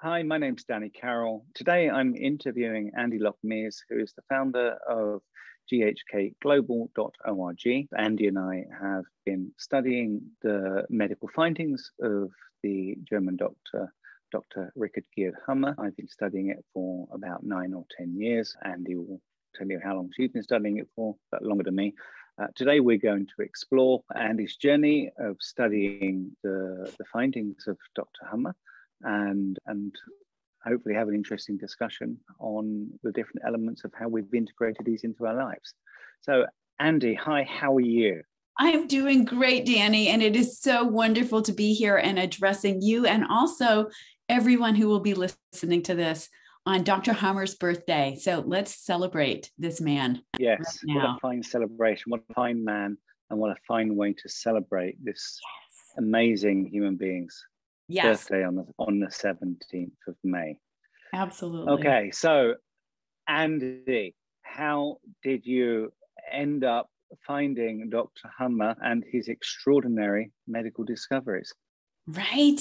Hi, my name's Danny Carroll. Today I'm interviewing Andy Lockmears, who is the founder of GHKglobal.org. Andy and I have been studying the medical findings of the German doctor, Dr. Ryke Geerd Hamer. I've been studying it for about 9 or 10 years. Andy will tell you how long she's been studying it for, but longer than me. Today we're going to explore Andy's journey of studying the findings of Dr. Hamer, and hopefully have an interesting discussion on the different elements of how we've integrated these into our lives. So Andy, hi, how are you? I'm doing great, Danny, and it is so wonderful to be here and addressing you and also everyone who will be listening to this on Dr. Hamer's birthday. So let's celebrate this man. Yes, right, what a fine celebration, what a fine man, and what a fine way to celebrate this amazing human beings. Yes. Birthday on the 17th of May. Absolutely. Okay, so Andy, how did you end up finding Dr. Hamer and his extraordinary medical discoveries? Right.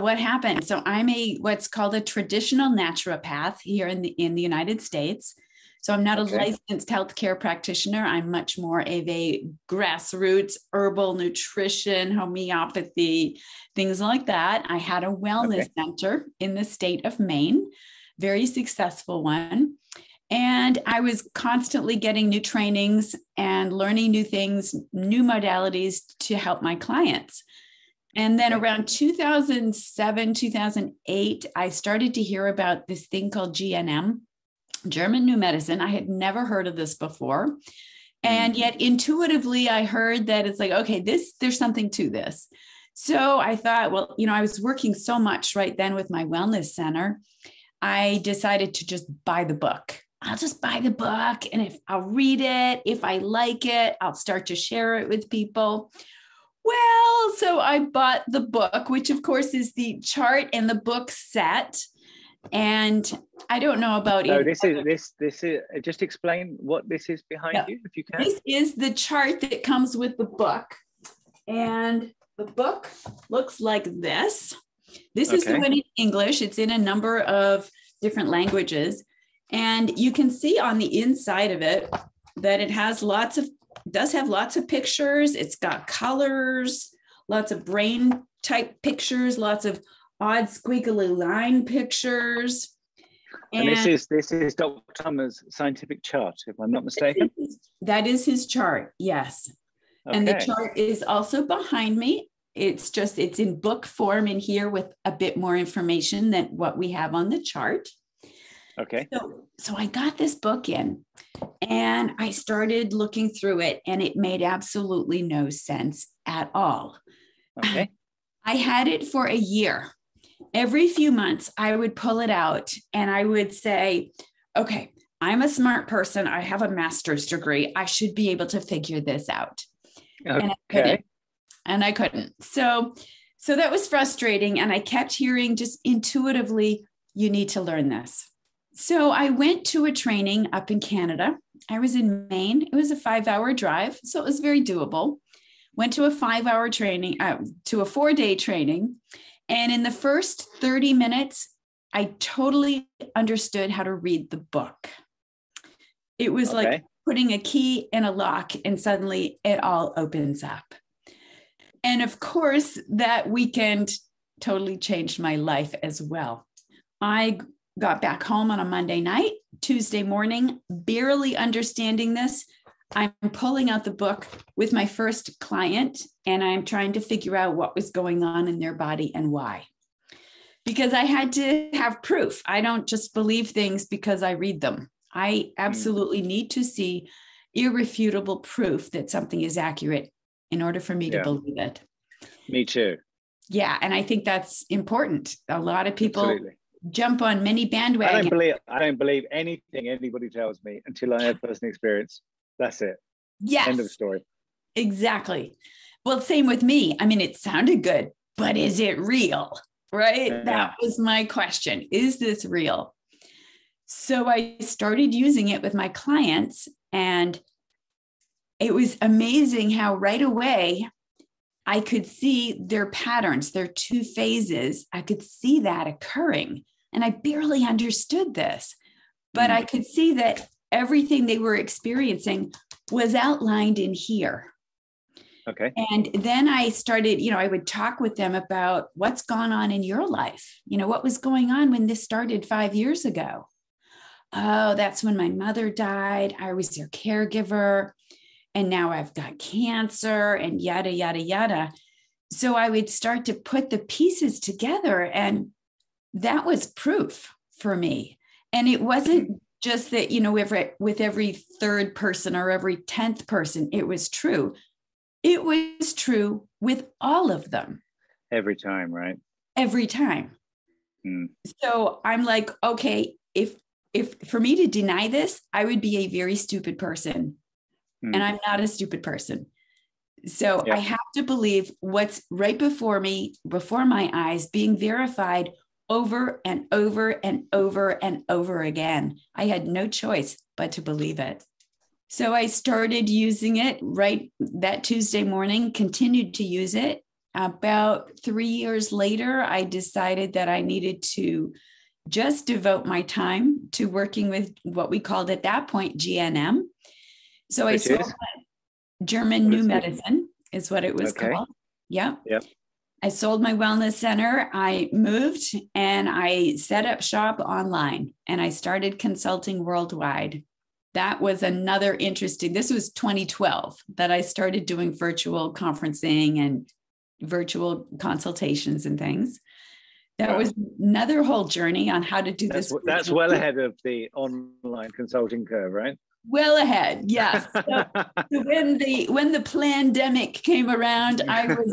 What happened? So I'm what's called a traditional naturopath here in the United States. So I'm not a licensed healthcare practitioner. I'm much more of a grassroots, herbal nutrition, homeopathy, things like that. I had a wellness center in the state of Maine, very successful one. And I was constantly getting new trainings and learning new things, new modalities to help my clients. And then around 2007, 2008, I started to hear about this thing called GNM, German New Medicine. I had never heard of this before. And yet intuitively, I heard that it's like, okay, there's something to this. So I thought, well, I was working so much right then with my wellness center. I decided to just buy the book. I'll just buy the book. And if I'll read it, if I like it, I'll start to share it with people. Well, so I bought the book, which of course is the chart and the book set. And I don't know about you. So this is just explain what this is behind you, if you can. This is the chart that comes with the book. And the book looks like this. This is the one in English. It's in a number of different languages. And you can see on the inside of it that it has lots of pictures. It's got colors, lots of brain type pictures, lots of odd squiggly line pictures. And this is Dr. Hamer's scientific chart, if I'm not mistaken. That is his chart, yes. Okay. And the chart is also behind me. It's in book form in here with a bit more information than what we have on the chart. Okay. So I got this book in and I started looking through it, and it made absolutely no sense at all. Okay. I had it for a year. Every few months, I would pull it out and I would say, okay, I'm a smart person. I have a master's degree. I should be able to figure this out. Okay. And I couldn't. So that was frustrating. And I kept hearing just intuitively, you need to learn this. So I went to a training up in Canada. I was in Maine. It was a 5-hour drive. So it was very doable. Went to a 5-hour training, to a 4-day training. And in the first 30 minutes, I totally understood how to read the book. It was like putting a key in a lock, and suddenly it all opens up. And of course, that weekend totally changed my life as well. I got back home on a Monday night, Tuesday morning, barely understanding this. I'm pulling out the book with my first client, and I'm trying to figure out what was going on in their body and why. Because I had to have proof. I don't just believe things because I read them. I absolutely need to see irrefutable proof that something is accurate in order for me to believe it. Me too. Yeah, and I think that's important. A lot of people jump on many bandwagons. I don't believe anything anybody tells me until I have personal experience. That's it. Yes. End of the story. Exactly. Well, same with me. I mean, it sounded good, but is it real? Right? Yeah. That was my question. Is this real? So I started using it with my clients, and it was amazing how right away I could see their patterns, their two phases. I could see that occurring. And I barely understood this, but I could see that everything they were experiencing was outlined in here. Okay. And then I started, you know, I would talk with them about what's gone on in your life. You know, what was going on when this started 5 years ago? Oh, that's when my mother died. I was their caregiver. And now I've got cancer and yada, yada, yada. So I would start to put the pieces together. And that was proof for me. And it wasn't just that, you know, with every third person or every 10th person, it was true. It was true with all of them. Every time, right? Every time. Mm. So I'm like, okay, if for me to deny this, I would be a very stupid person. Mm. And I'm not a stupid person. So yeah. I have to believe what's right before me, before my eyes, being verified over and over and over and over again. I had no choice but to believe it. So I started using it right that Tuesday morning, continued to use it. About 3 years later, I decided that I needed to just devote my time to working with what we called at that point, GNM. So I sold my German New Medicine is what it was called. Yeah. Yep. I sold my wellness center. I moved and I set up shop online and I started consulting worldwide. That was another interesting, this was 2012 that I started doing virtual conferencing and virtual consultations and things. That was another whole journey on how to do this. That's well ahead of the online consulting curve, right? Well ahead, yes. So when the pandemic came around, I was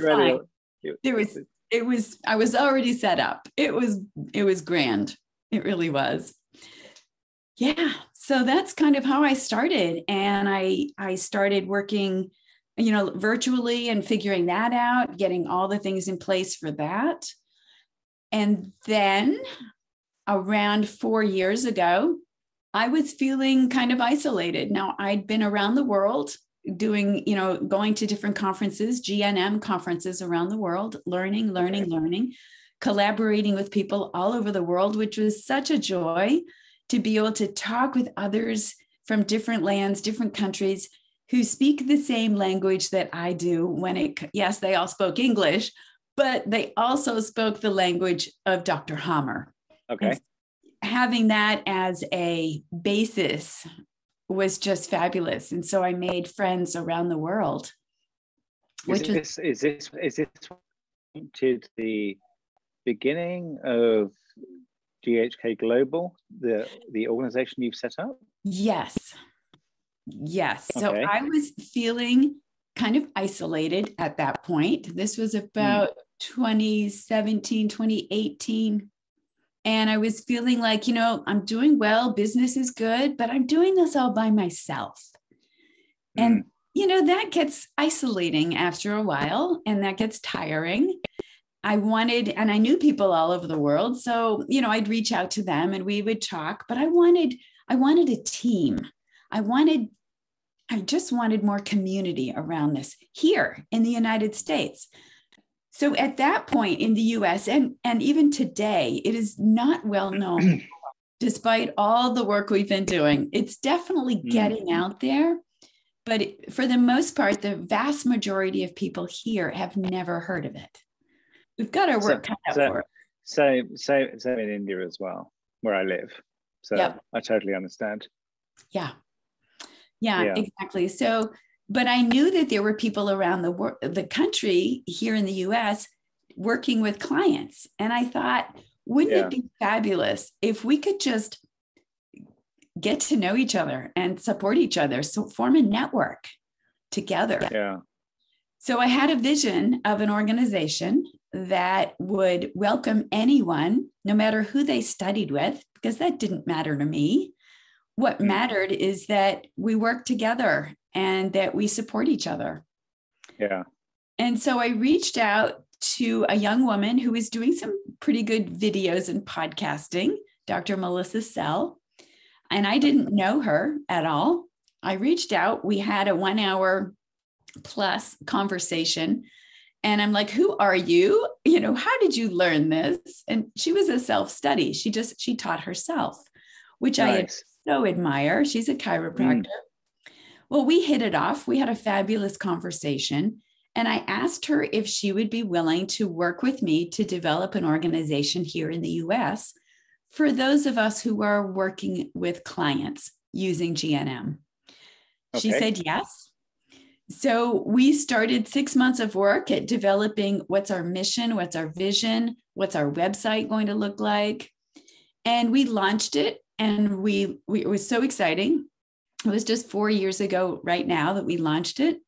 fine. I was already set up. It was grand. It really was. Yeah. So that's kind of how I started. And I started working, you know, virtually and figuring that out, getting all the things in place for that. And then around 4 years ago, I was feeling kind of isolated. Now I'd been around the world doing, you know, going to different conferences, GNM conferences around the world, learning, collaborating with people all over the world, which was such a joy to be able to talk with others from different lands, different countries who speak the same language that I do yes, they all spoke English, but they also spoke the language of Dr. Hamer. Okay. And having that as a basis was just fabulous. And so I made friends around the world. Is this to the beginning of GHK Global, the organization you've set up? Yes. Okay. So I was feeling kind of isolated at that point. This was about 2017, 2018. And I was feeling like, you know, I'm doing well, business is good, but I'm doing this all by myself. And, you know, that gets isolating after a while and that gets tiring. And I knew people all over the world. So, you know, I'd reach out to them and we would talk, but I wanted a team. I just wanted more community around this here in the United States. So at that point in the US and even today, it is not well known, despite all the work we've been doing. It's definitely getting out there. But for the most part, the vast majority of people here have never heard of it. We've got our work cut out for it. So in India as well, where I live. So yep. I totally understand. Yeah, exactly. So, but I knew that there were people around the country here in the US working with clients. And I thought, wouldn't it be fabulous if we could just get to know each other and support each other? So form a network together. Yeah. So I had a vision of an organization that would welcome anyone, no matter who they studied with, because that didn't matter to me. What mattered is that we work together and that we support each other. Yeah. And so I reached out to a young woman who was doing some pretty good videos and podcasting, Dr. Melissa Sell. And I didn't know her at all. I reached out. We had a 1-hour plus conversation. And I'm like, who are you? You know, how did you learn this? And she was a self-study. She taught herself, which nice. I so admire. She's a chiropractor. Mm. Well, we hit it off. We had a fabulous conversation. And I asked her if she would be willing to work with me to develop an organization here in the US for those of us who are working with clients using GNM. Okay. She said yes. So we started 6 months of work at developing what's our mission, what's our vision, what's our website going to look like. And we launched it, and it was so exciting. It was just 4 years ago right now that we launched it.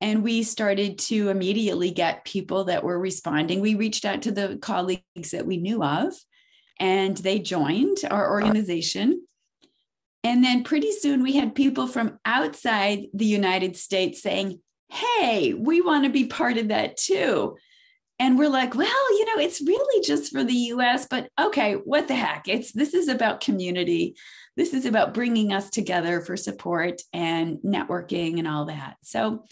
And we started to immediately get people that were responding. We reached out to the colleagues that we knew of, and they joined our organization. And then pretty soon we had people from outside the United States saying, hey, we want to be part of that too. And we're like, well, you know, it's really just for the US, but okay, what the heck? This is about community. This is about bringing us together for support and networking and all that. So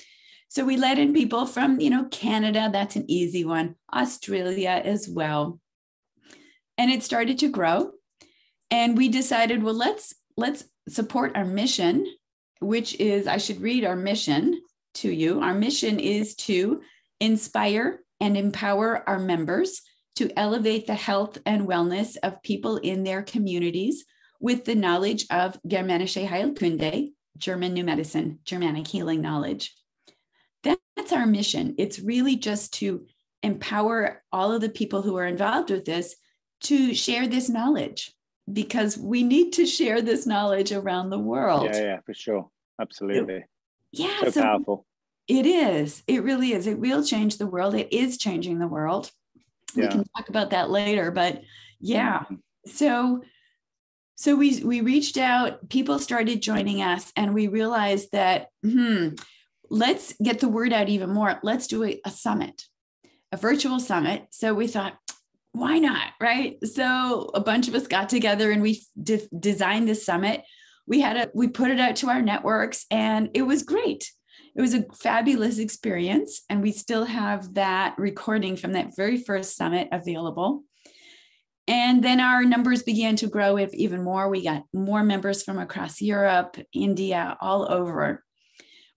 we let in people from, you know, Canada, that's an easy one, Australia as well. And it started to grow. And we decided, well, let's support our mission, which is, I should read our mission to you. Our mission is to inspire and empower our members to elevate the health and wellness of people in their communities with the knowledge of Germanische Heilkunde, German new medicine, Germanic healing knowledge. That's our mission. It's really just to empower all of the people who are involved with this to share this knowledge, because we need to share this knowledge around the world. Yeah, for sure. Absolutely. Yeah. So powerful. It is. It really is. It will change the world. It is changing the world. Yeah. We can talk about that later, but yeah. So we reached out, people started joining us, and we realized that, let's get the word out even more. Let's do a summit, a virtual summit. So we thought, why not, right? So a bunch of us got together and we designed this summit. We put it out to our networks, and it was great. It was a fabulous experience. And we still have that recording from that very first summit available. And then our numbers began to grow even more. We got more members from across Europe, India, all over,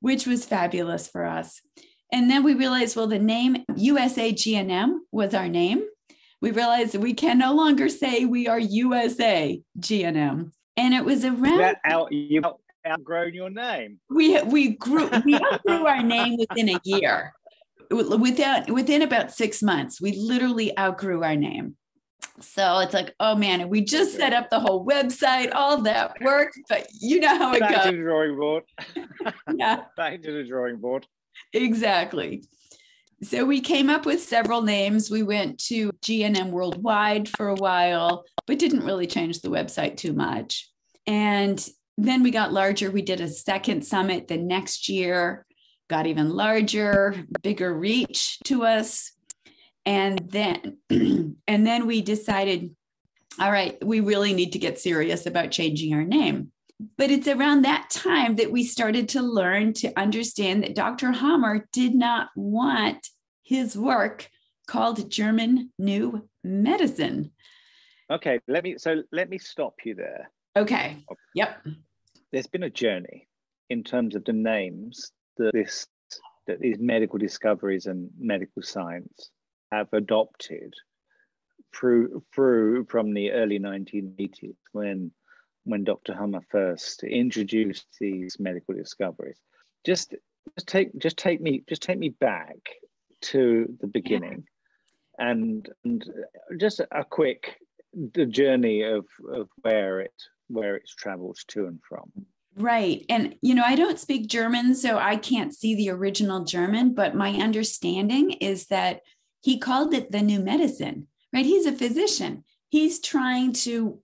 which was fabulous for us. And then we realized, well, the name USA GNM was our name. We realized that we can no longer say we are USA GNM. And it was around... You've outgrown your name. We outgrew our name within a year. Within about 6 months, we literally outgrew our name. So it's like, oh man, we just set up the whole website, all that work, but you know how it goes. Back to the drawing board. Yeah. Back to the drawing board. Exactly. So we came up with several names. We went to GNM Worldwide for a while, but didn't really change the website too much. And then we got larger. We did a second summit the next year, got even larger, bigger reach to us. And then we decided, all right, we really need to get serious about changing our name. But it's around that time that we started to learn to understand that Dr. Hamer did not want his work called German New Medicine. Okay, let me stop you there. Okay. Yep. There's been a journey in terms of the names that these medical discoveries and medical science have adopted through from the early 1980s when Dr. Hamer first introduced these medical discoveries. Just take me back to the beginning, and just a quick the journey of where it's traveled to and from. Right. And, you know, I don't speak German, so I can't see the original German, but my understanding is that he called it the new medicine, right? He's a physician. He's trying to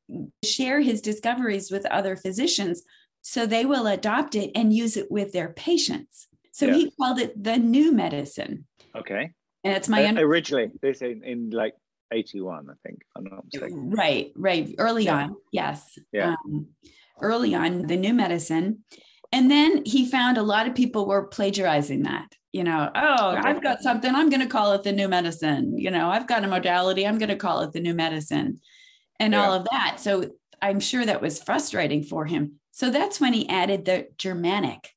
share his discoveries with other physicians so they will adopt it and use it with their patients. So he called it the new medicine. Okay. And that's my originally, this in like 81, I think, if I'm not mistaken. Right. Early on. Yes. Early on, the new medicine. And then he found a lot of people were plagiarizing that, you know, oh, I've got something, I'm going to call it the new medicine. You know, I've got a modality, I'm going to call it the new medicine and all of that. So I'm sure that was frustrating for him. So that's when he added the Germanic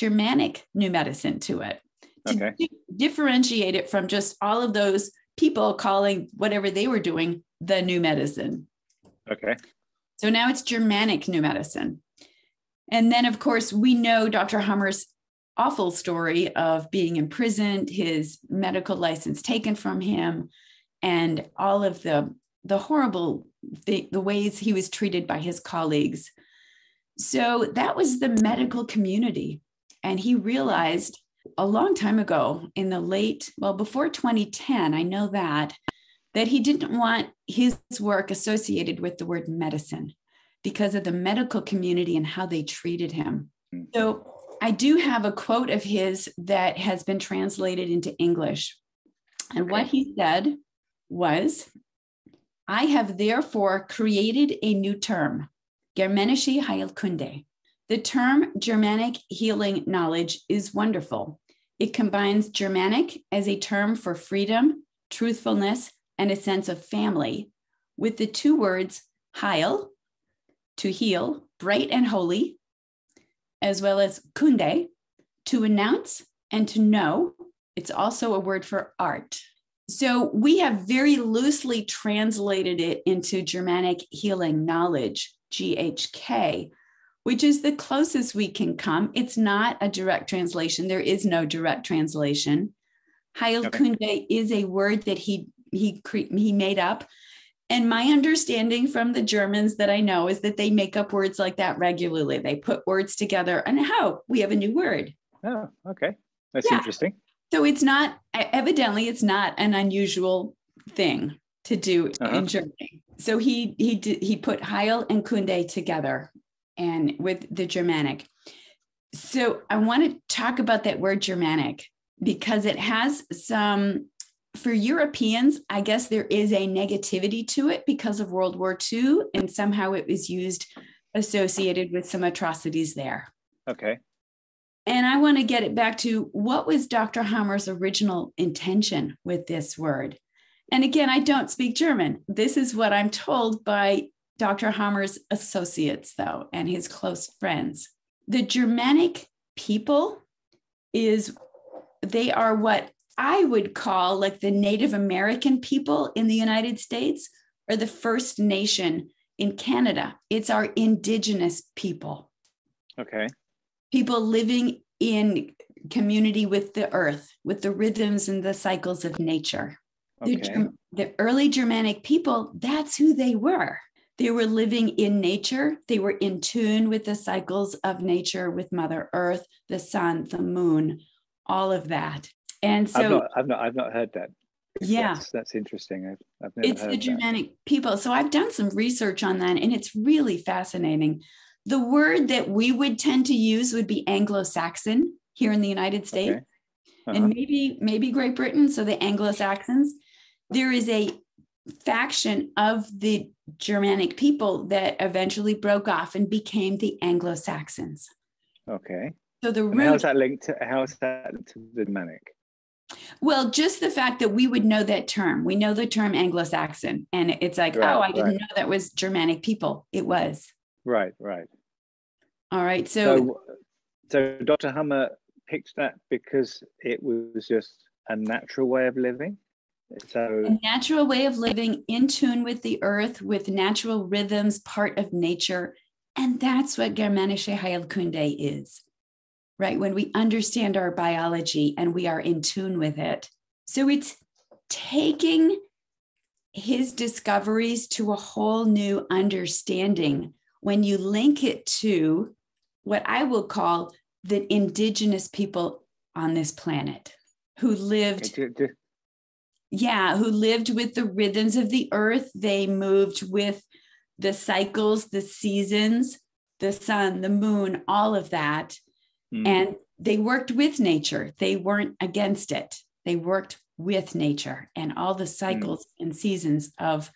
new medicine to it, to differentiate it from just all of those people calling whatever they were doing the new medicine. Okay. So now it's Germanic new medicine. And then, of course, we know Dr. Hamer's awful story of being imprisoned, his medical license taken from him, and all of the horrible the ways he was treated by his colleagues. So that was the medical community. And he realized a long time ago in the late, well, before 2010, I know that he didn't want his work associated with the word medicine because of the medical community and how they treated him. So I do have a quote of his that has been translated into English. And what he said was, I have therefore created a new term, Germanische Heilkunde. The term Germanic healing knowledge is wonderful. It combines Germanic as a term for freedom, truthfulness, and a sense of family with the two words heil, to heal, bright and holy, as well as kunde, to announce and to know. It's also a word for art. So we have very loosely translated it into Germanic healing knowledge, GHK, which is the closest we can come. It's not a direct translation. There is no direct translation. Heilkunde is a word that he made up. And my understanding from the Germans that I know is that they make up words like that regularly. They put words together and we have a new word. Oh, okay. That's interesting. So it's not, evidently it's not an unusual thing to do in Germany. So he put Heil and Kunde together and with the Germanic. So I want to talk about that word Germanic because it has some, for Europeans, I guess there is a negativity to it because of World War II, and somehow it was used associated with some atrocities there. Okay. And I want to get it back to what was Dr. Hamer's original intention with this word? And again, I don't speak German. This is what I'm told by Dr. Hamer's associates, though, and his close friends. The Germanic people they are what I would call like the Native American people in the United States or the First Nation in Canada. It's our indigenous people. Okay. People living in community with the earth, with the rhythms and the cycles of nature. Okay. The early Germanic people, that's who they were. They were living in nature. They were in tune with the cycles of nature, with Mother Earth, the sun, the moon, all of that. And so I've not heard that. Yeah. That's interesting. I've never heard that. It's the Germanic people. So I've done some research on that, and it's really fascinating. The word that we would tend to use would be Anglo-Saxon here in the United States, and maybe Great Britain. So the Anglo-Saxons, there is a faction of the Germanic people that eventually broke off and became the Anglo-Saxons. Okay. So the root. How is that linked to the Germanic? Well, just the fact that we would know that term. We know the term Anglo-Saxon, and it's like, I didn't know that was Germanic people. It was. Right. All right. So Dr. Hamer picked that because it was just a natural way of living. So a natural way of living in tune with the earth, with natural rhythms, part of nature. And that's what Germanische Heilkunde is. Right, when we understand our biology and we are in tune with it. So it's taking his discoveries to a whole new understanding when you link it to what I will call the indigenous people on this planet who lived, with the rhythms of the earth. They moved with the cycles, the seasons, the sun, the moon, all of that. And they worked with nature. They weren't against it. They worked with nature and all the cycles and seasons of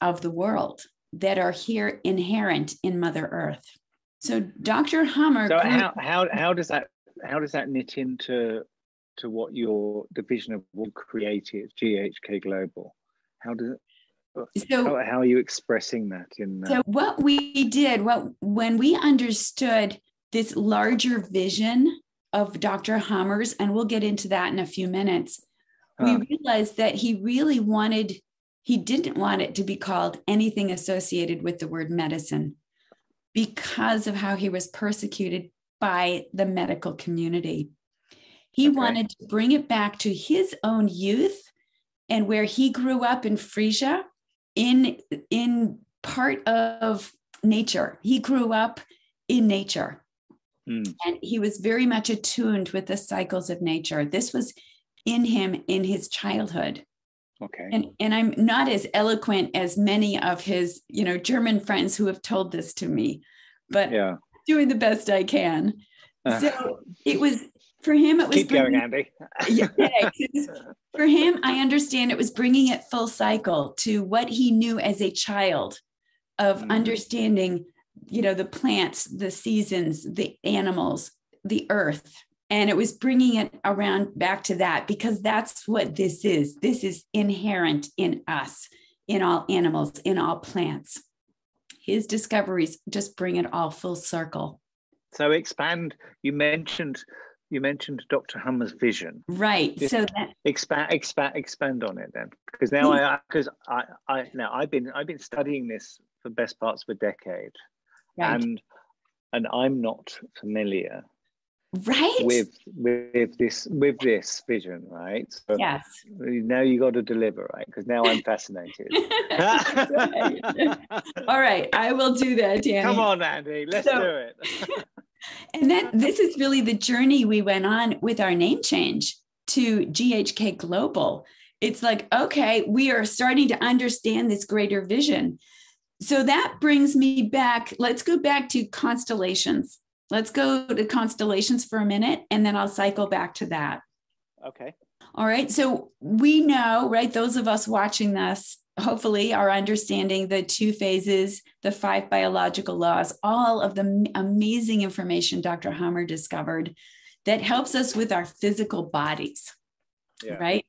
the world that are here inherent in Mother Earth. So Dr. Hamer. So how does that knit into what your division of what you created, GHK Global? How are you expressing that in that? So what we did, when we understood this larger vision of Dr. Hamer's, and we'll get into that in a few minutes, we realized that he didn't want it to be called anything associated with the word medicine because of how he was persecuted by the medical community. He wanted to bring it back to his own youth and where he grew up in Frisia, in part of nature. He grew up in nature. And he was very much attuned with the cycles of nature. This was in him in his childhood. Okay. And I'm not as eloquent as many of his, German friends who have told this to me, but doing the best I can. So it was, for him, it was— Keep going, Andy. For him, I understand it was bringing it full cycle to what he knew as a child of understanding the plants, the seasons, the animals, the earth. And it was bringing it around back to that, because that's what this is. This is inherent in us, in all animals, in all plants. His discoveries just bring it all full circle. So expand, you mentioned Dr. Hamer's vision. Right. Just so that expand on it then. Because now I've been studying this for the best parts of a decade. Right. And I'm not familiar with this vision, right? So yes. Now you got to deliver, right? Because now I'm fascinated. All right, I will do that, Danny. Come on, Andy, let's do it. And then this is really the journey we went on with our name change to GHK Global. It's like, okay, we are starting to understand this greater vision. So that brings me back. Let's go back to constellations. Let's go to constellations for a minute, and then I'll cycle back to that. Okay. All right. So we know, right, those of us watching this, hopefully, are understanding the 2 phases, the 5 biological laws, all of the amazing information Dr. Hamer discovered that helps us with our physical bodies, right?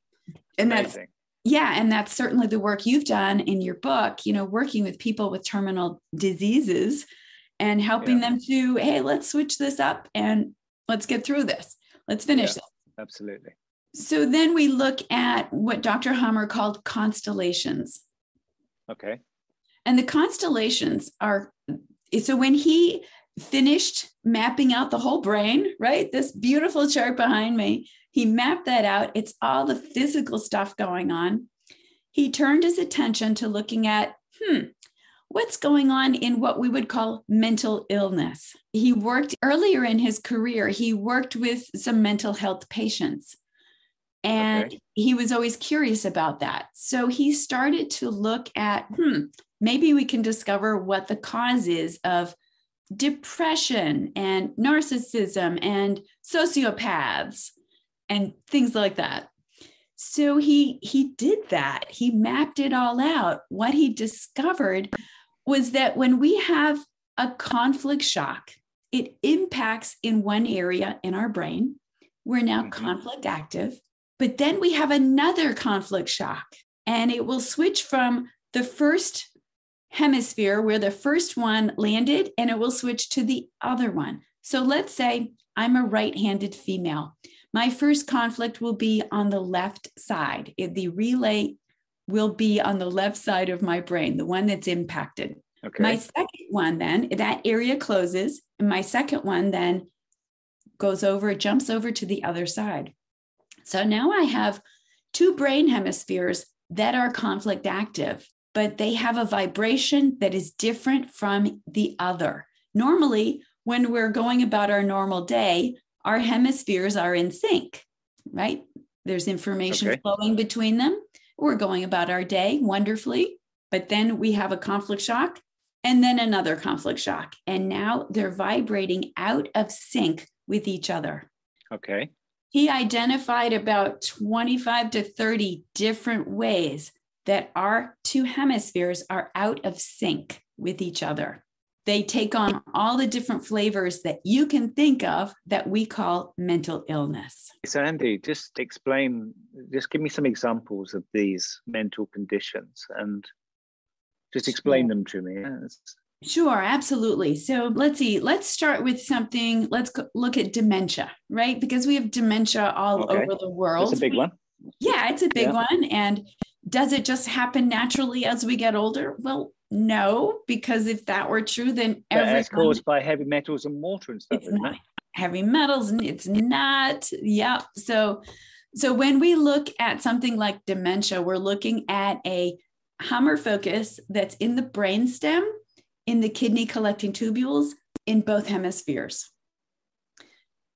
And amazing. And that's certainly the work you've done in your book, working with people with terminal diseases and helping them to, hey, let's switch this up and let's get through this. Let's finish this. Absolutely. So then we look at what Dr. Hamer called constellations. Okay. And the constellations are, so when he finished mapping out the whole brain, right? This beautiful chart behind me, he mapped that out. It's all the physical stuff going on. He turned his attention to looking at, what's going on in what we would call mental illness. He worked earlier in his career, he worked with some mental health patients. And he was always curious about that. So he started to look at, maybe we can discover what the cause is of depression and narcissism and sociopaths and things like that. So he did that. He mapped it all out. What he discovered was that when we have a conflict shock, it impacts in one area in our brain. We're now conflict active. But then we have another conflict shock, and it will switch from the first hemisphere where the first one landed, and it will switch to the other one. So let's say I'm a right-handed female. My first conflict will be on the left side. The relay will be on the left side of my brain, the one that's impacted. Okay. My second one then, that area closes, and my second one then jumps over to the other side. So now I have 2 brain hemispheres that are conflict active, but they have a vibration that is different from the other. Normally, when we're going about our normal day, our hemispheres are in sync, right? There's information flowing between them. We're going about our day wonderfully, but then we have a conflict shock and then another conflict shock. And now they're vibrating out of sync with each other. Okay. He identified about 25 to 30 different ways that our 2 hemispheres are out of sync with each other. They take on all the different flavors that you can think of that we call mental illness. So Andy, just give me some examples of these mental conditions and just explain them to me. Sure, absolutely. So let's see, let's start with something. Let's look at dementia, right? Because we have dementia all over the world. That's a big one. Yeah, it's a big one. And does it just happen naturally as we get older? Well, no, because if that were true, then it's caused by heavy metals and water and stuff. It's not heavy metals, and it's not. Yeah. So when we look at something like dementia, we're looking at a Hamer focus that's in the brainstem, in the kidney collecting tubules, in both hemispheres.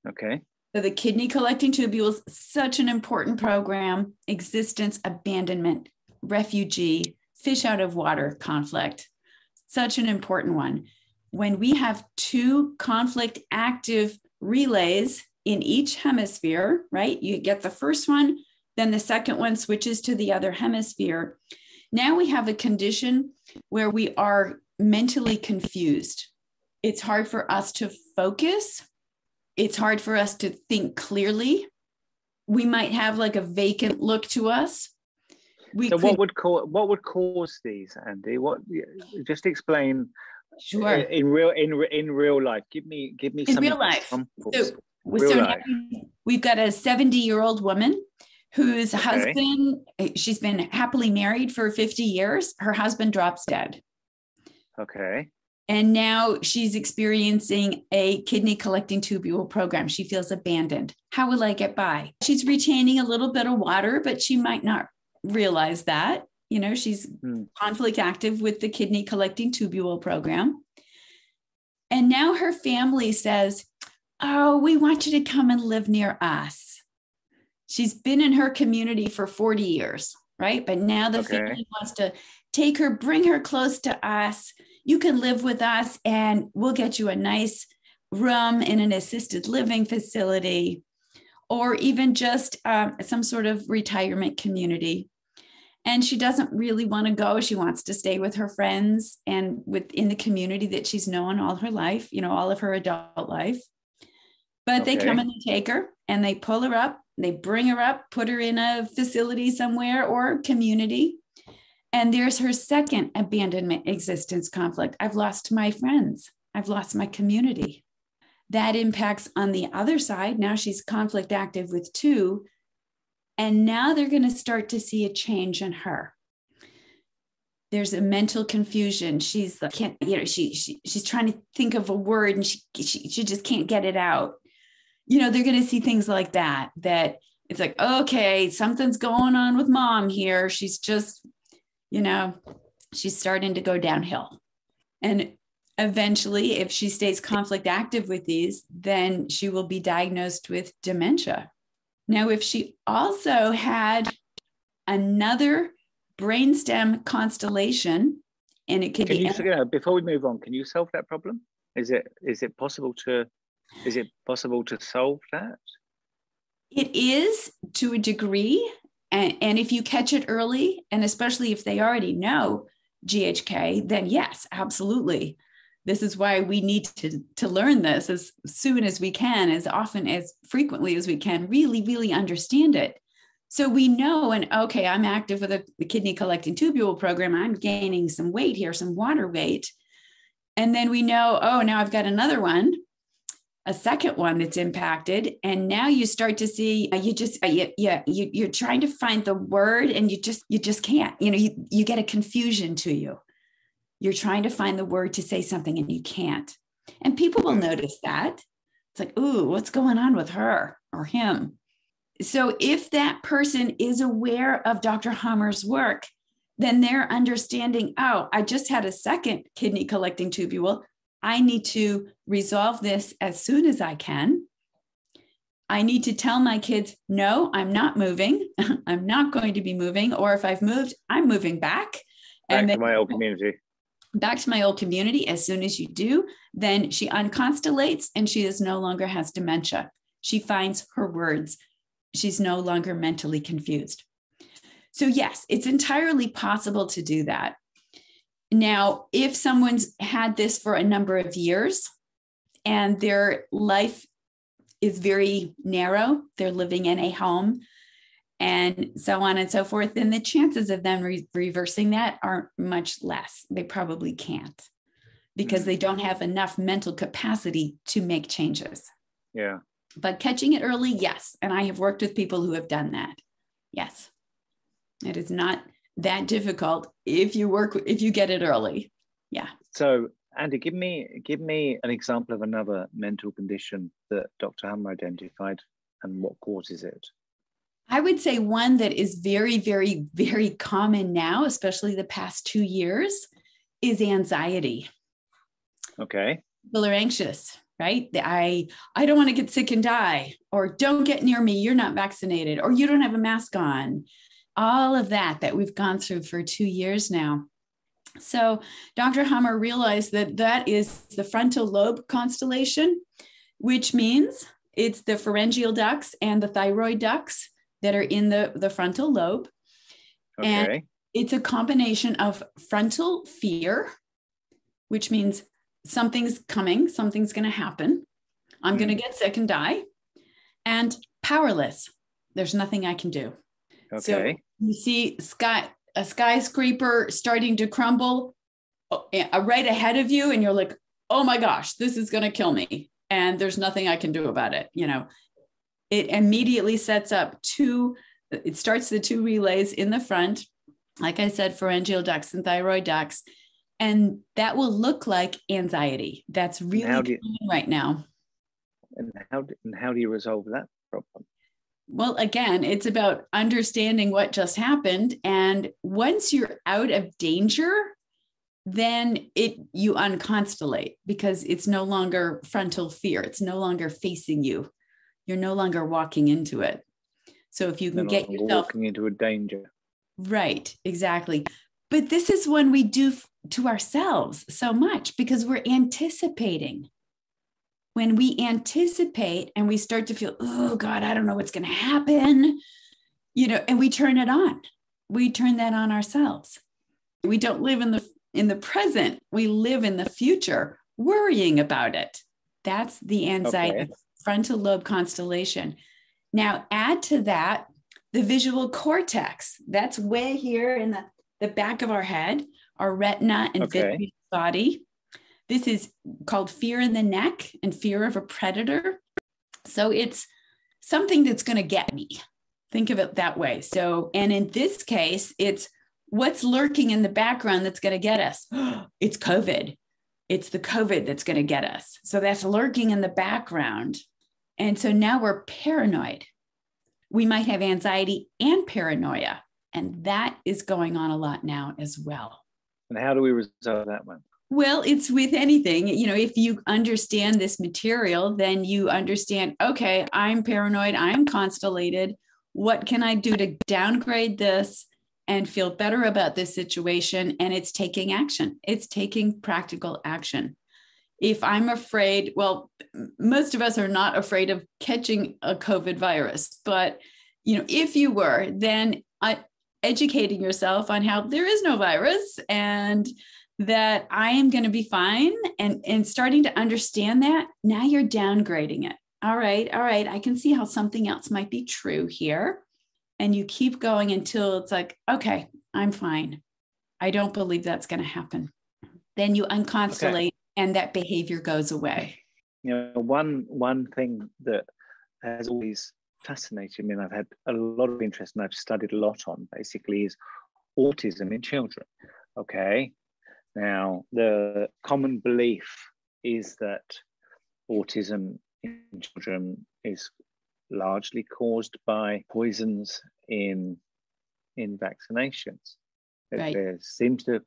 Okay. So the kidney collecting tubules, such an important program, existence, abandonment, refugee, fish out of water conflict, such an important one. When we have two conflict active relays in each hemisphere, right? You get the first one, then the second one switches to the other hemisphere. Now we have a condition where we are mentally confused. It's hard for us to focus. It's hard for us to think clearly. We might have like a vacant look to us. What would cause these, Andy? Just explain. Sure. In real life, give me some examples. So we've got a 70-year-old woman whose husband, she's been happily married for 50 years. Her husband drops dead. Okay. And now she's experiencing a kidney collecting tubule program. She feels abandoned. How will I get by? She's retaining a little bit of water, but she might not realize that, she's conflict active with the kidney collecting tubule program. And now her family says, oh, we want you to come and live near us. She's been in her community for 40 years, right? But now the family wants to take her, bring her close to us. You can live with us and we'll get you a nice room in an assisted living facility, or even just some sort of retirement community. And she doesn't really want to go. She wants to stay with her friends and within the community that she's known all her life, all of her adult life. But they come and they take her and they pull her up, they bring her up, put her in a facility somewhere or community. And there's her second abandonment existence conflict. I've lost my friends. I've lost my community. That impacts on the other side. Now she's conflict active with two. And now they're going to start to see a change in her. There's a mental confusion. She's can't, she's trying to think of a word and she just can't get it out. They're going to see things like that it's like, okay, something's going on with mom here. She's just, she's starting to go downhill. And eventually, if she stays conflict active with these, then she will be diagnosed with dementia. Now, if she also had another brainstem constellation, and it could be... before we move on, can you solve that problem? Is it possible to solve that? It is to a degree. And if you catch it early, and especially if they already know GHK, then yes, absolutely. This is why we need to learn this as soon as we can, as often, as frequently as we can, really, really understand it. So we know, and okay, I'm active with the kidney collecting tubule program. I'm gaining some weight here, some water weight. And then we know, oh, now I've got another one, a second one that's impacted. And now you start to see, you're trying to find the word and you just can't, you get a confusion to you. You're trying to find the word to say something and you can't. And people will notice that. It's like, ooh, what's going on with her or him? So if that person is aware of Dr. Hamer's work, then they're understanding, oh, I just had a second kidney collecting tubule. I need to resolve this as soon as I can. I need to tell my kids, no, I'm not moving. I'm not going to be moving. Or if I've moved, I'm moving back. Back to my old community. Back to my old community. As soon as you do, then she unconstellates and she is no longer has dementia. She finds her words. She's no longer mentally confused. So yes, it's entirely possible to do that. Now, if someone's had this for a number of years and their life is very narrow, they're living in a home and so on and so forth, then the chances of them reversing that are much less. They probably can't because they don't have enough mental capacity to make changes. Yeah. But catching it early, yes. And I have worked with people who have done that. Yes. It is not that difficult if you get it early. Yeah. So Andy, give me an example of another mental condition that Dr. Hamer identified and what causes it. I would say one that is very, very, very common now, especially the past 2 years, is anxiety. Okay. People are anxious, right? I don't want to get sick and die, or don't get near me, you're not vaccinated, or you don't have a mask on. All of that we've gone through for 2 years now. So Dr. Hamer realized that is the frontal lobe constellation, which means it's the pharyngeal ducts and the thyroid ducts that are in the frontal lobe. Okay. And it's a combination of frontal fear, which means something's coming, something's going to happen. I'm going to get sick and die, and powerless. There's nothing I can do. Okay. So you see a skyscraper starting to crumble right ahead of you, and you're like, oh my gosh, this is going to kill me. And there's nothing I can do about it. You know, it immediately sets up it starts the two relays in the front, like I said, pharyngeal ducts and thyroid ducts. And that will look like anxiety. That's really common right now. And how do you resolve that problem? Well, again, it's about understanding what just happened. And once you're out of danger, then you unconstellate, because it's no longer frontal fear. It's no longer facing you. You're no longer walking into it. So if you can get yourself walking into a danger. Right, exactly. But this is when we do to ourselves so much, because we're anticipating. When we anticipate and we start to feel, oh God, I don't know what's going to happen, and we turn it on. We turn that on ourselves. We don't live in the present. We live in the future, worrying about it. That's the anxiety, okay. Frontal lobe constellation. Now add to that the visual cortex. That's way here in the back of our head, our retina and vitreous body. This is called fear in the neck and fear of a predator. So it's something that's going to get me. Think of it that way. So, and in this case, it's what's lurking in the background that's going to get us. It's COVID. It's the COVID that's going to get us. So that's lurking in the background. And so now we're paranoid. We might have anxiety and paranoia. And that is going on a lot now as well. And how do we resolve that one? Well, it's with anything, if you understand this material, then you understand, okay, I'm paranoid, I'm constellated. What can I do to downgrade this and feel better about this situation? And it's taking action. It's taking practical action. If I'm afraid, well, most of us are not afraid of catching a COVID virus, but if you were, then educating yourself on how there is no virus and that I am going to be fine, and starting to understand that, now you're downgrading it. All right. I can see how something else might be true here. And you keep going until it's like, okay, I'm fine. I don't believe that's going to happen. Then you unconstellate and that behavior goes away. One thing that has always fascinated me, and I've had a lot of interest and I've studied a lot on basically, is autism in children. Okay. Now, the common belief is that autism in children is largely caused by poisons in vaccinations. Right. There seems to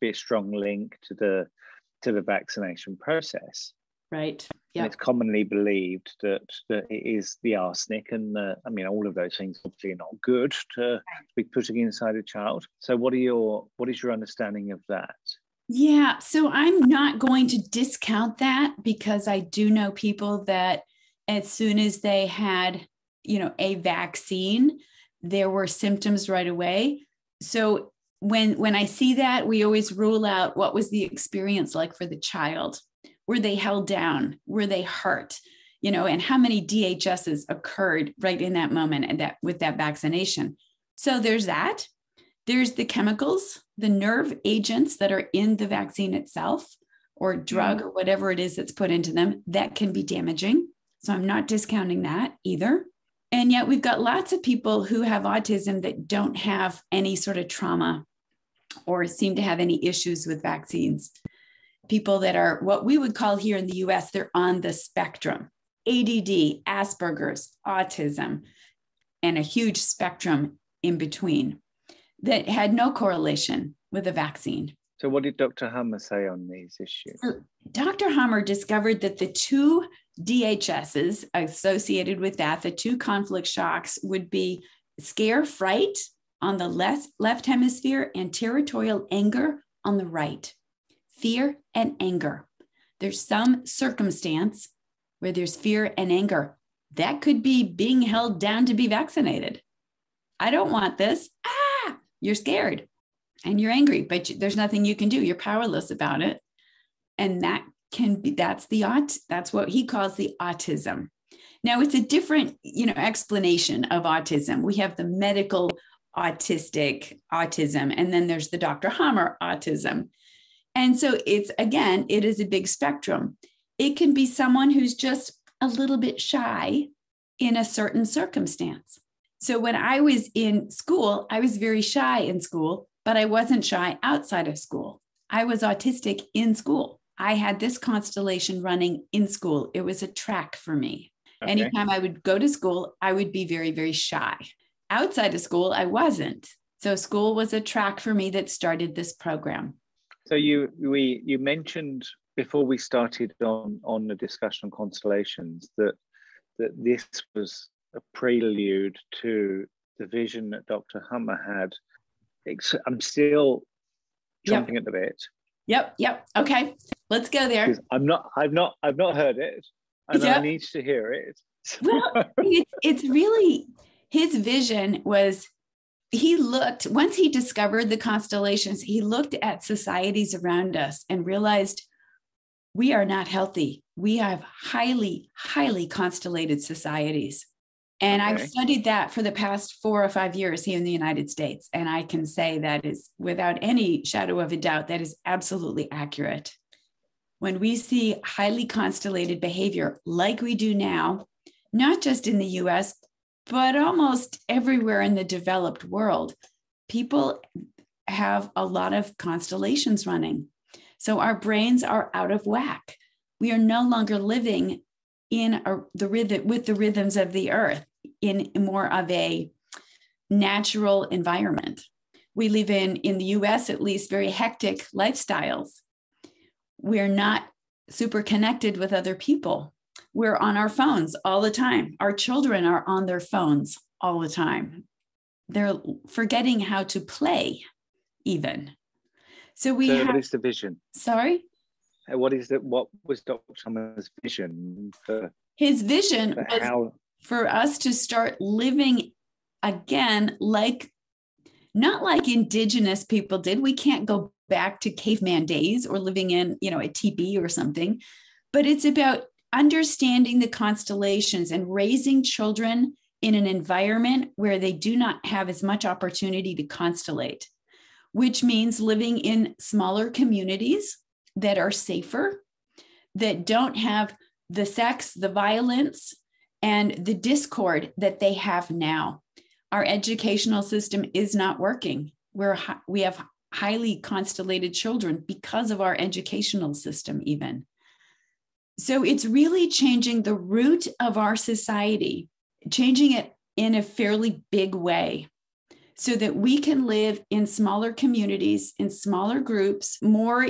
be a strong link to the vaccination process. Right. Yeah. It's commonly believed that it is the arsenic and all of those things obviously are not good to be putting inside a child. So what is your understanding of that? Yeah, so I'm not going to discount that, because I do know people that as soon as they had, a vaccine, there were symptoms right away. So when I see that, we always rule out what was the experience like for the child. Were they held down? Were they hurt? You know, and how many DHSs occurred right in that moment and that with that vaccination? So there's that. There's the chemicals, the nerve agents that are in the vaccine itself, or drug or whatever it is that's put into them, that can be damaging. So I'm not discounting that either. And yet we've got lots of people who have autism that don't have any sort of trauma or seem to have any issues with vaccines. People that are what we would call here in the US, they're on the spectrum. ADD, Asperger's, autism, and a huge spectrum in between that had no correlation with a vaccine. So what did Dr. Hamer say on these issues? So Dr. Hamer discovered that the two DHSs associated with that, the two conflict shocks, would be scare, fright on the left hemisphere and territorial anger on the right. Fear and anger. There's some circumstance where there's fear and anger. That could be being held down to be vaccinated. I don't want this. Ah, you're scared. And you're angry, but there's nothing you can do. You're powerless about it. And that can be, that's what he calls the autism. Now it's a different, explanation of autism. We have the medical autistic autism, and then there's the Dr. Hamer autism. And so it's, again, it is a big spectrum. It can be someone who's just a little bit shy in a certain circumstance. So when I was in school, I was very shy in school. But I wasn't shy outside of school. I was autistic in school. I had this constellation running in school. It was a track for me. Okay. Anytime I would go to school, I would be very, very shy. Outside of school, I wasn't. So school was a track for me that started this program. So you mentioned before we started on the discussion on constellations that this was a prelude to the vision that Dr. Hamer had. I'm still jumping at the bit. Yep. Okay. Let's go there. I've not heard it. And I need to hear it. Well, it's really, his vision was, once he discovered the constellations, he looked at societies around us and realized we are not healthy. We have highly, highly constellated societies. And okay. I've studied that for the past 4 or 5 years here in the United States. And I can say that is, without any shadow of a doubt, that is absolutely accurate. When we see highly constellated behavior like we do now, not just in the US, but almost everywhere in the developed world, people have a lot of constellations running. So our brains are out of whack. We are no longer living with the rhythms of the earth, in more of a natural environment. We live in the US at least, very hectic lifestyles. We're not super connected with other people. We're on our phones all the time. Our children are on their phones all the time. They're forgetting how to play even. So what is the vision? Sorry? What was Dr. Hamer's vision? His vision was for us to start living again, not like indigenous people did. We can't go back to caveman days or living in, a teepee or something, but it's about understanding the constellations and raising children in an environment where they do not have as much opportunity to constellate, which means living in smaller communities that are safer, that don't have the sex, the violence, and the discord that they have now. Our educational system is not working. We have highly constellated children because of our educational system even. So it's really changing the root of our society, changing it in a fairly big way, so that we can live in smaller communities, in smaller groups, more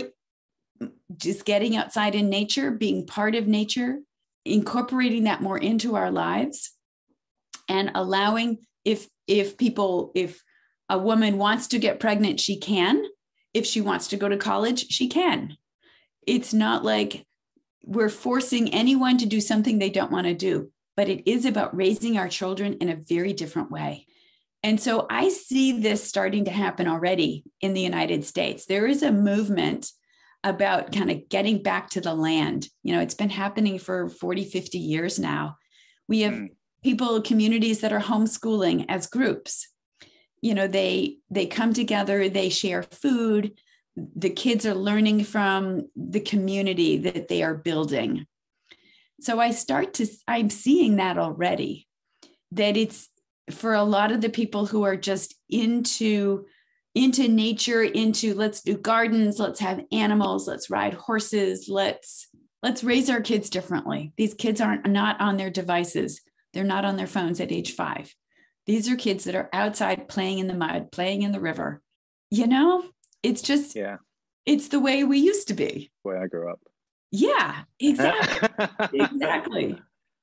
just getting outside in nature, being part of nature, incorporating that more into our lives, and allowing if a woman wants to get pregnant, she can. If she wants to go to college, she can. It's not like we're forcing anyone to do something they don't want to do, but it is about raising our children in a very different way. And so I see this starting to happen already in the United States. There is a movement about kind of getting back to the land. You know, it's been happening for 40, 50 years now. We have people, communities that are homeschooling as groups. You know, they come together, they share food. The kids are learning from the community that they are building. So I'm seeing that already, that it's for a lot of the people who are just into nature, into let's do gardens, let's have animals, let's ride horses, let's raise our kids differently. These kids aren't not on their devices. They're not on their phones at age 5. These are kids that are outside playing in the mud, playing in the river. You know, it's just, it's the way we used to be. The way I grew up. Yeah, exactly.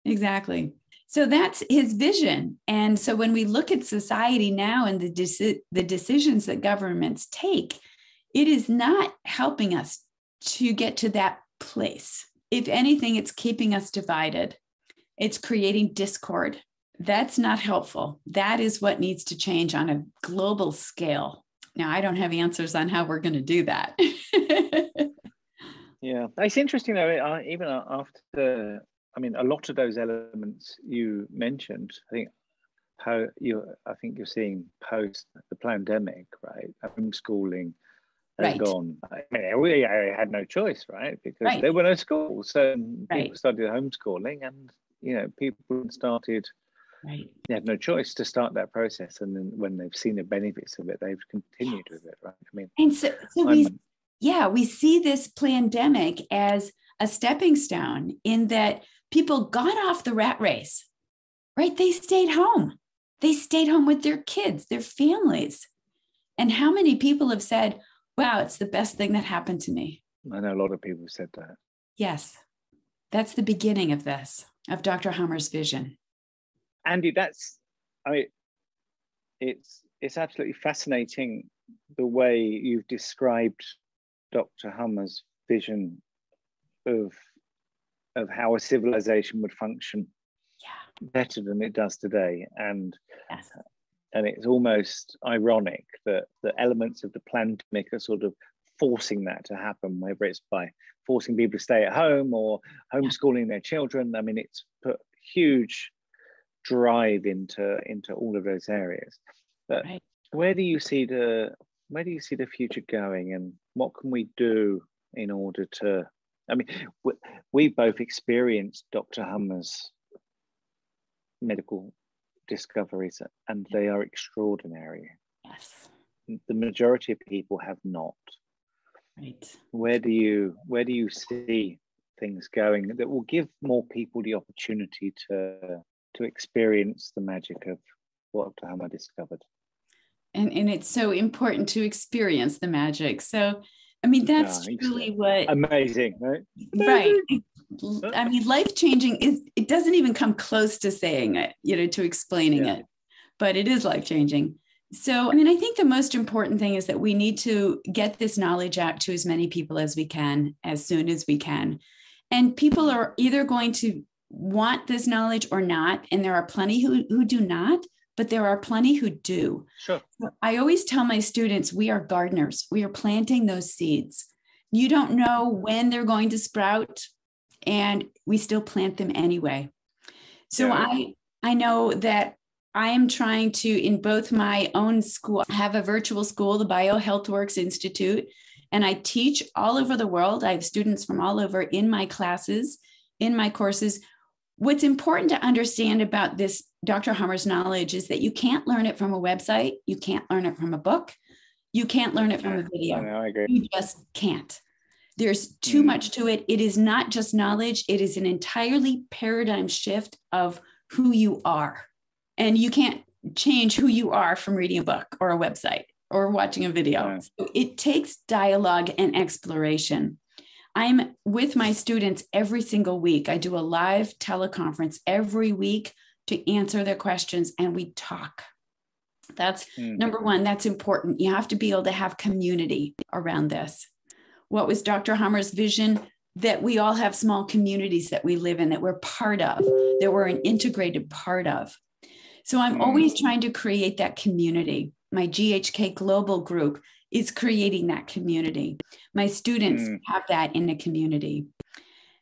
Exactly. So that's his vision. And so when we look at society now and the decisions that governments take, it is not helping us to get to that place. If anything, it's keeping us divided. It's creating discord. That's not helpful. That is what needs to change on a global scale. Now, I don't have answers on how we're going to do that. Yeah, it's interesting though, even after, I mean, a lot of those elements you mentioned, I think you're seeing post the pandemic, right? Homeschooling had gone. I mean, we had no choice, right? Because there were no schools. So people started homeschooling and, you know, people started, they had no choice to start that process. And then when they've seen the benefits of it, they've continued with it, right? I mean, and so we see this pandemic as a stepping stone in that people got off the rat race, right? They stayed home. They stayed home with their kids, their families. And how many people have said, wow, it's the best thing that happened to me? I know a lot of people have said that. Yes. That's the beginning of this, of Dr. Hamer's vision. Andy, it's absolutely fascinating the way you've described Dr. Hamer's vision of how a civilization would function better than it does today. And and it's almost ironic that the elements of the pandemic are sort of forcing that to happen, whether it's by forcing people to stay at home or homeschooling their children. I mean, it's put huge drive into all of those areas. But where do you see the future going, and what can we do in order to? I mean, we both experienced Dr. Hamer's medical discoveries, and they are extraordinary. Yes, the majority of people have not. Right. Where do you see things going that will give more people the opportunity to experience the magic of what Dr. Hamer discovered? And it's so important to experience the magic. So, I mean, that's really what... Amazing, right? Right. I mean, life-changing, it doesn't even come close to saying it, you know, to explaining it, but it is life-changing. So, I mean, I think the most important thing is that we need to get this knowledge out to as many people as we can, as soon as we can. And people are either going to want this knowledge or not, and there are plenty who do not, but there are plenty who do. Sure. I always tell my students, we are gardeners. We are planting those seeds. You don't know when they're going to sprout, and we still plant them anyway. So I know that I am trying to, in both my own school, have a virtual school, the BioHealthWorks Institute, and I teach all over the world. I have students from all over in my classes, in my courses. What's important to understand about this Dr. Hamer's knowledge is that you can't learn it from a website. You can't learn it from a book. You can't learn it from a video. I know, I agree. You just can't. There's too much to it. It is not just knowledge. It is an entirely paradigm shift of who you are. And you can't change who you are from reading a book or a website or watching a video. Yeah. So it takes dialogue and exploration. I'm with my students every single week. I do a live teleconference every week to answer their questions, and we talk. That's number one. That's important. You have to be able to have community around this. What was Dr. Hamer's vision? That we all have small communities that we live in, that we're part of, that we're an integrated part of. So I'm always trying to create that community. My GHK Global group is creating that community. My students have that in the community.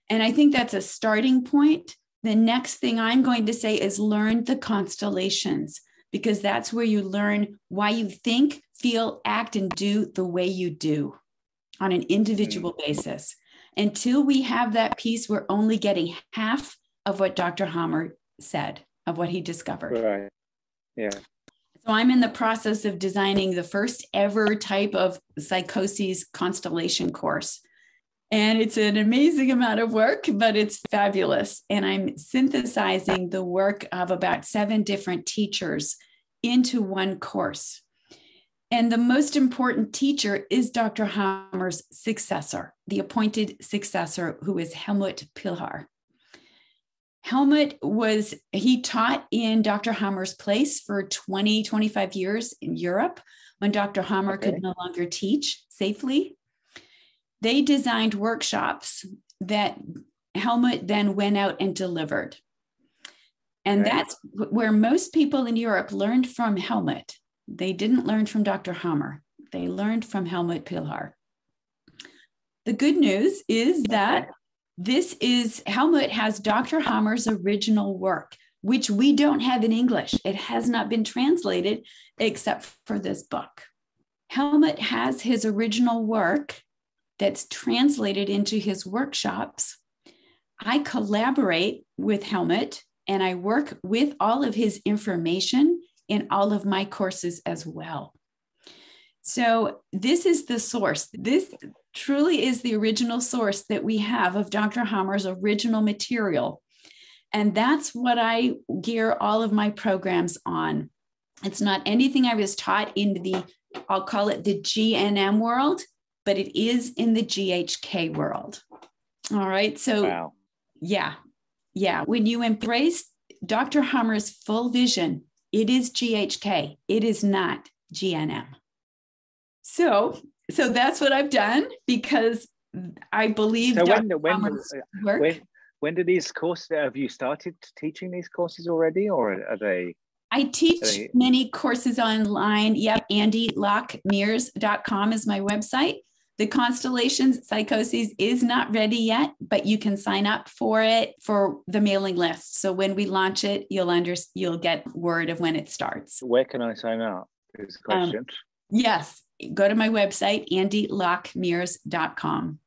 And I think that's a starting point. The next thing I'm going to say is learn the constellations, because that's where you learn why you think, feel, act, and do the way you do on an individual basis. Until we have that piece, we're only getting half of what Dr. Hamer said, of what he discovered. Right. Yeah. So I'm in the process of designing the first ever type of psychoses constellation course. And it's an amazing amount of work, but it's fabulous. And I'm synthesizing the work of about 7 different teachers into one course. And the most important teacher is Dr. Hamer's successor, the appointed successor, who is Helmut Pilhar. Helmut he taught in Dr. Hamer's place for 20, 25 years in Europe when Dr. Hamer could no longer teach safely. They designed workshops that Helmut then went out and delivered. And that's where most people in Europe learned from Helmut. They didn't learn from Dr. Hamer. They learned from Helmut Pilhar. The good news is that Helmut has Dr. Hamer's original work, which we don't have in English. It has not been translated except for this book. Helmut has his original work that's translated into his workshops. I collaborate with Helmut and I work with all of his information in all of my courses as well. So this is the source. This truly is the original source that we have of Dr. Hamer's original material. And that's what I gear all of my programs on. It's not anything I was taught in the, I'll call it the GNM world, but it is in the GHK world. All right. So when you embrace Dr. Hamer's full vision, it is GHK. It is not GNM. So that's what I've done, because I believe. So when do these courses, have you started teaching these courses already, or are they? I teach many courses online. Yep. andylockmears.com is my website. The Constellations Psychoses is not ready yet, but you can sign up for it for the mailing list. So when we launch it, you'll get word of when it starts. Where can I sign up is the question. Yes. Go to my website, andylockmears.com.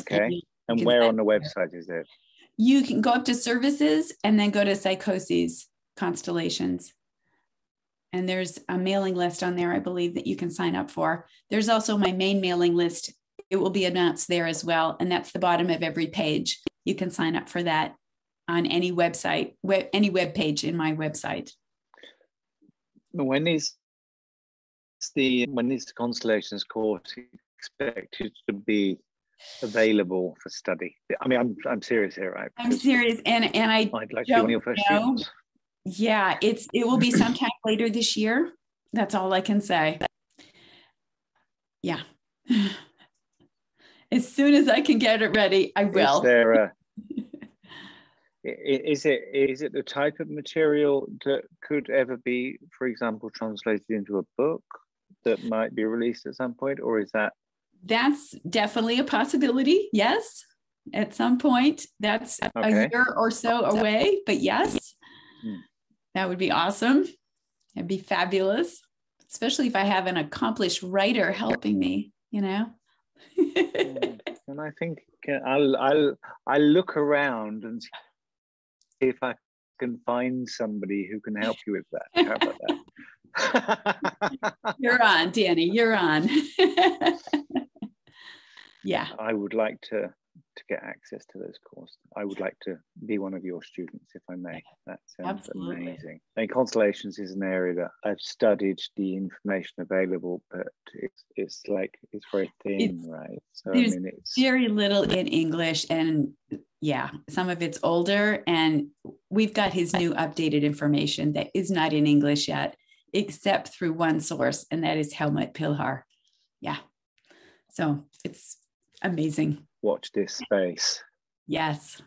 Okay. And where on the website is it? You can go up to services and then go to Psychoses Constellations. And there's a mailing list on there, I believe, that you can sign up for. There's also my main mailing list. It will be announced there as well. And that's the bottom of every page. You can sign up for that on any website, any web page in my website. When is the Constellations course expected to be available for study? I mean, I'm serious here, right? I'm serious. And I'd like to be one of your first students. Yeah, it will be sometime later this year. That's all I can say. Yeah. As soon as I can get it ready, I will. Is it the type of material that could ever be, for example, translated into a book that might be released at some point, or is that? That's definitely a possibility. Yes. At some point, that's a year or so away, but yes. That would be awesome. It'd be fabulous, especially if I have an accomplished writer helping me, you know. And I think I'll look around and see if I can find somebody who can help you with that. How about that? You're on, Danny. You're on. Yeah. I would like to get access to those courses. I would like to be one of your students, if I may. That sounds amazing. And Constellations is an area that I've studied the information available, but it's very thin, right? So there's it's very little in English, and some of it's older, and we've got his new updated information that is not in English yet, except through one source, and that is Helmut Pilhar. Yeah. So it's amazing. Watch this space. Yes.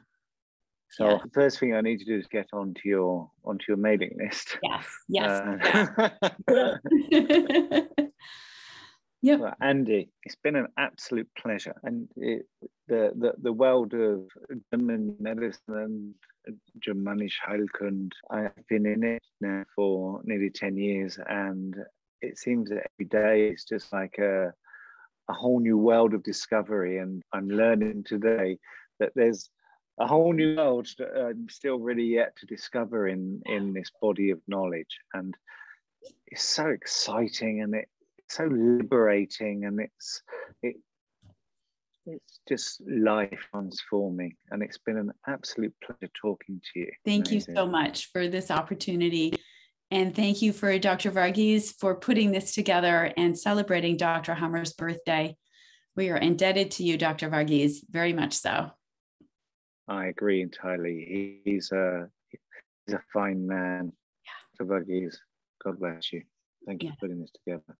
So the first thing I need to do is get onto your mailing list. Yes. Yep. Well, Andy, it's been an absolute pleasure, and the world of German medicine and Germanische Heilkunde, I've been in it now for nearly 10 years, and it seems that every day it's just like a whole new world of discovery, and I'm learning today that there's a whole new world that I'm still really yet to discover in this body of knowledge, and it's so exciting, and it's so liberating, and it's just life transforming, and it's been an absolute pleasure talking to you. Thank you so much for this opportunity, and thank you for Dr. Varghese for putting this together and celebrating Dr. Hamer's birthday. We are indebted to you, Dr. Varghese, very much so. I agree entirely. He's a fine man. Yeah. Dr. Varghese, God bless you. Thank you for putting this together.